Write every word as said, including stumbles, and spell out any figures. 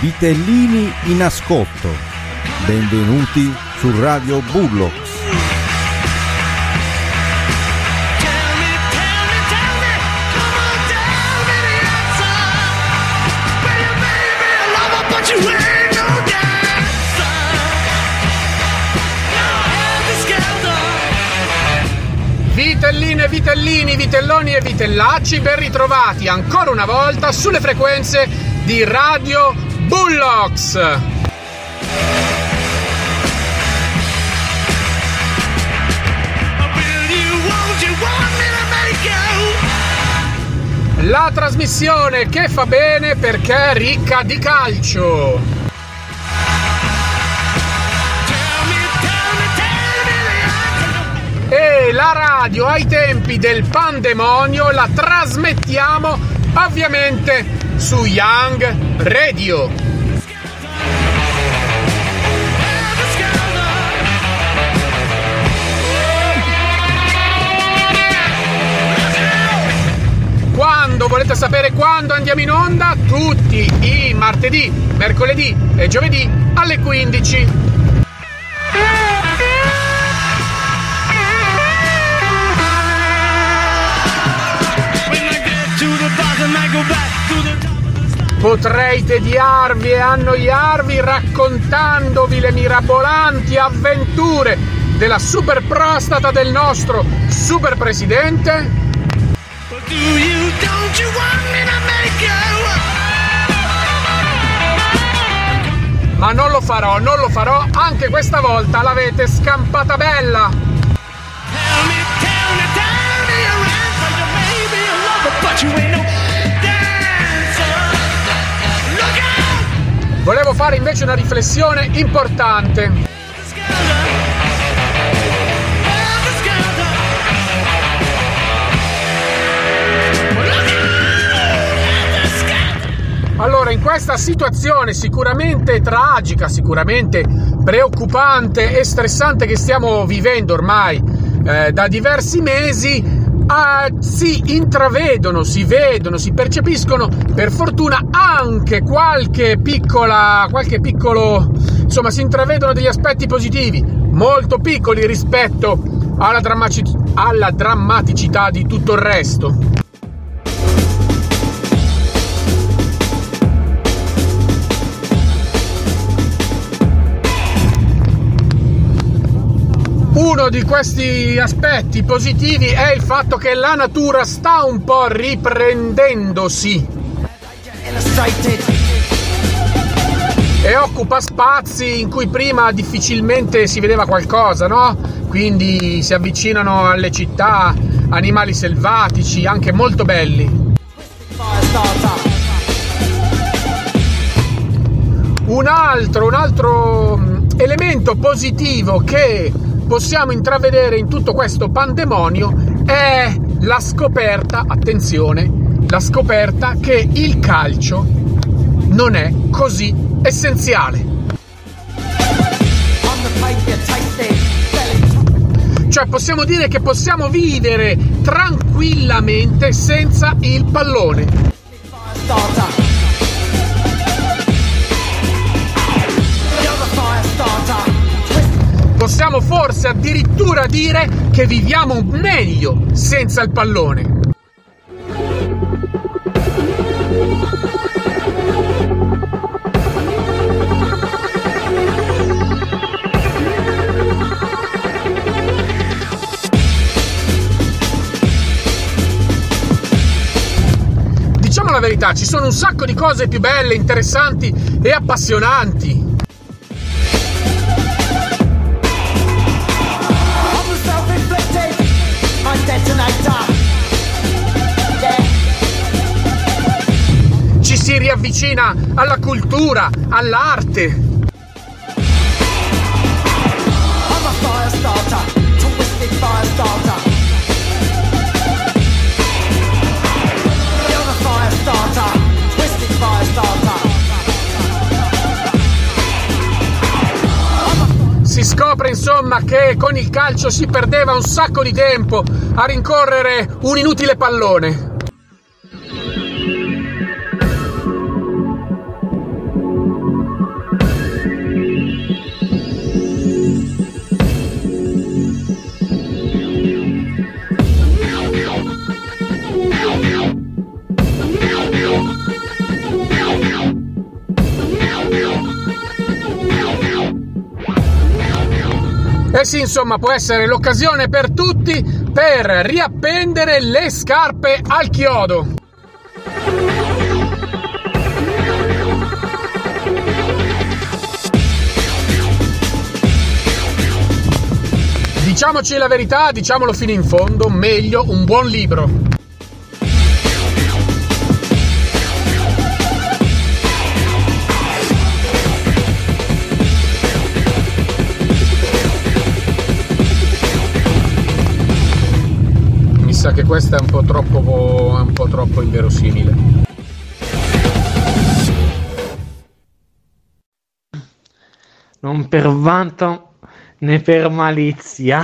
Vitellini in ascolto, benvenuti su Radio Bullock. Vitelline, vitellini, vitelloni e vitellacci, ben ritrovati ancora una volta sulle frequenze di Radio Bullocks. La trasmissione che fa bene perché è ricca di calcio. E la radio ai tempi del pandemonio la trasmettiamo ovviamente su Young Radio. Quando volete sapere quando andiamo in onda? Tutti i martedì, mercoledì e giovedì alle quindici. Potrei tediarvi e annoiarvi raccontandovi le mirabolanti avventure della super prostata del nostro super presidente, ma non lo farò, non lo farò, anche questa volta l'avete scampata bella. Volevo fare invece una riflessione importante. Allora, in questa situazione sicuramente tragica, sicuramente preoccupante e stressante che stiamo vivendo ormai eh, da diversi mesi, Ah, si intravedono, si vedono, si percepiscono per fortuna anche qualche piccola, qualche piccolo, insomma si intravedono degli aspetti positivi, molto piccoli rispetto alla, drammatic- alla drammaticità di tutto il resto. Uno di questi aspetti positivi è il fatto che la natura sta un po' riprendendosi e occupa spazi in cui prima difficilmente si vedeva qualcosa, no? Quindi si avvicinano alle città animali selvatici, anche molto belli. Un altro, un altro elemento positivo che possiamo intravedere in tutto questo pandemonio è la scoperta, attenzione, la scoperta che il calcio non è così essenziale. Cioè possiamo dire che possiamo vivere tranquillamente senza il pallone. Possiamo forse addirittura dire che viviamo meglio senza il pallone. Diciamo la verità, ci sono un sacco di cose più belle, interessanti e appassionanti. Ci si riavvicina alla cultura, all'arte. insomma, che con il calcio si perdeva un sacco di tempo a rincorrere un inutile pallone. Eh sì, insomma, può essere l'occasione per tutti per riappendere le scarpe al chiodo. Diciamoci la verità, diciamolo fino in fondo, meglio un buon libro. Che questa è un po' troppo, un po' troppo inverosimile. Non per vanto né per malizia.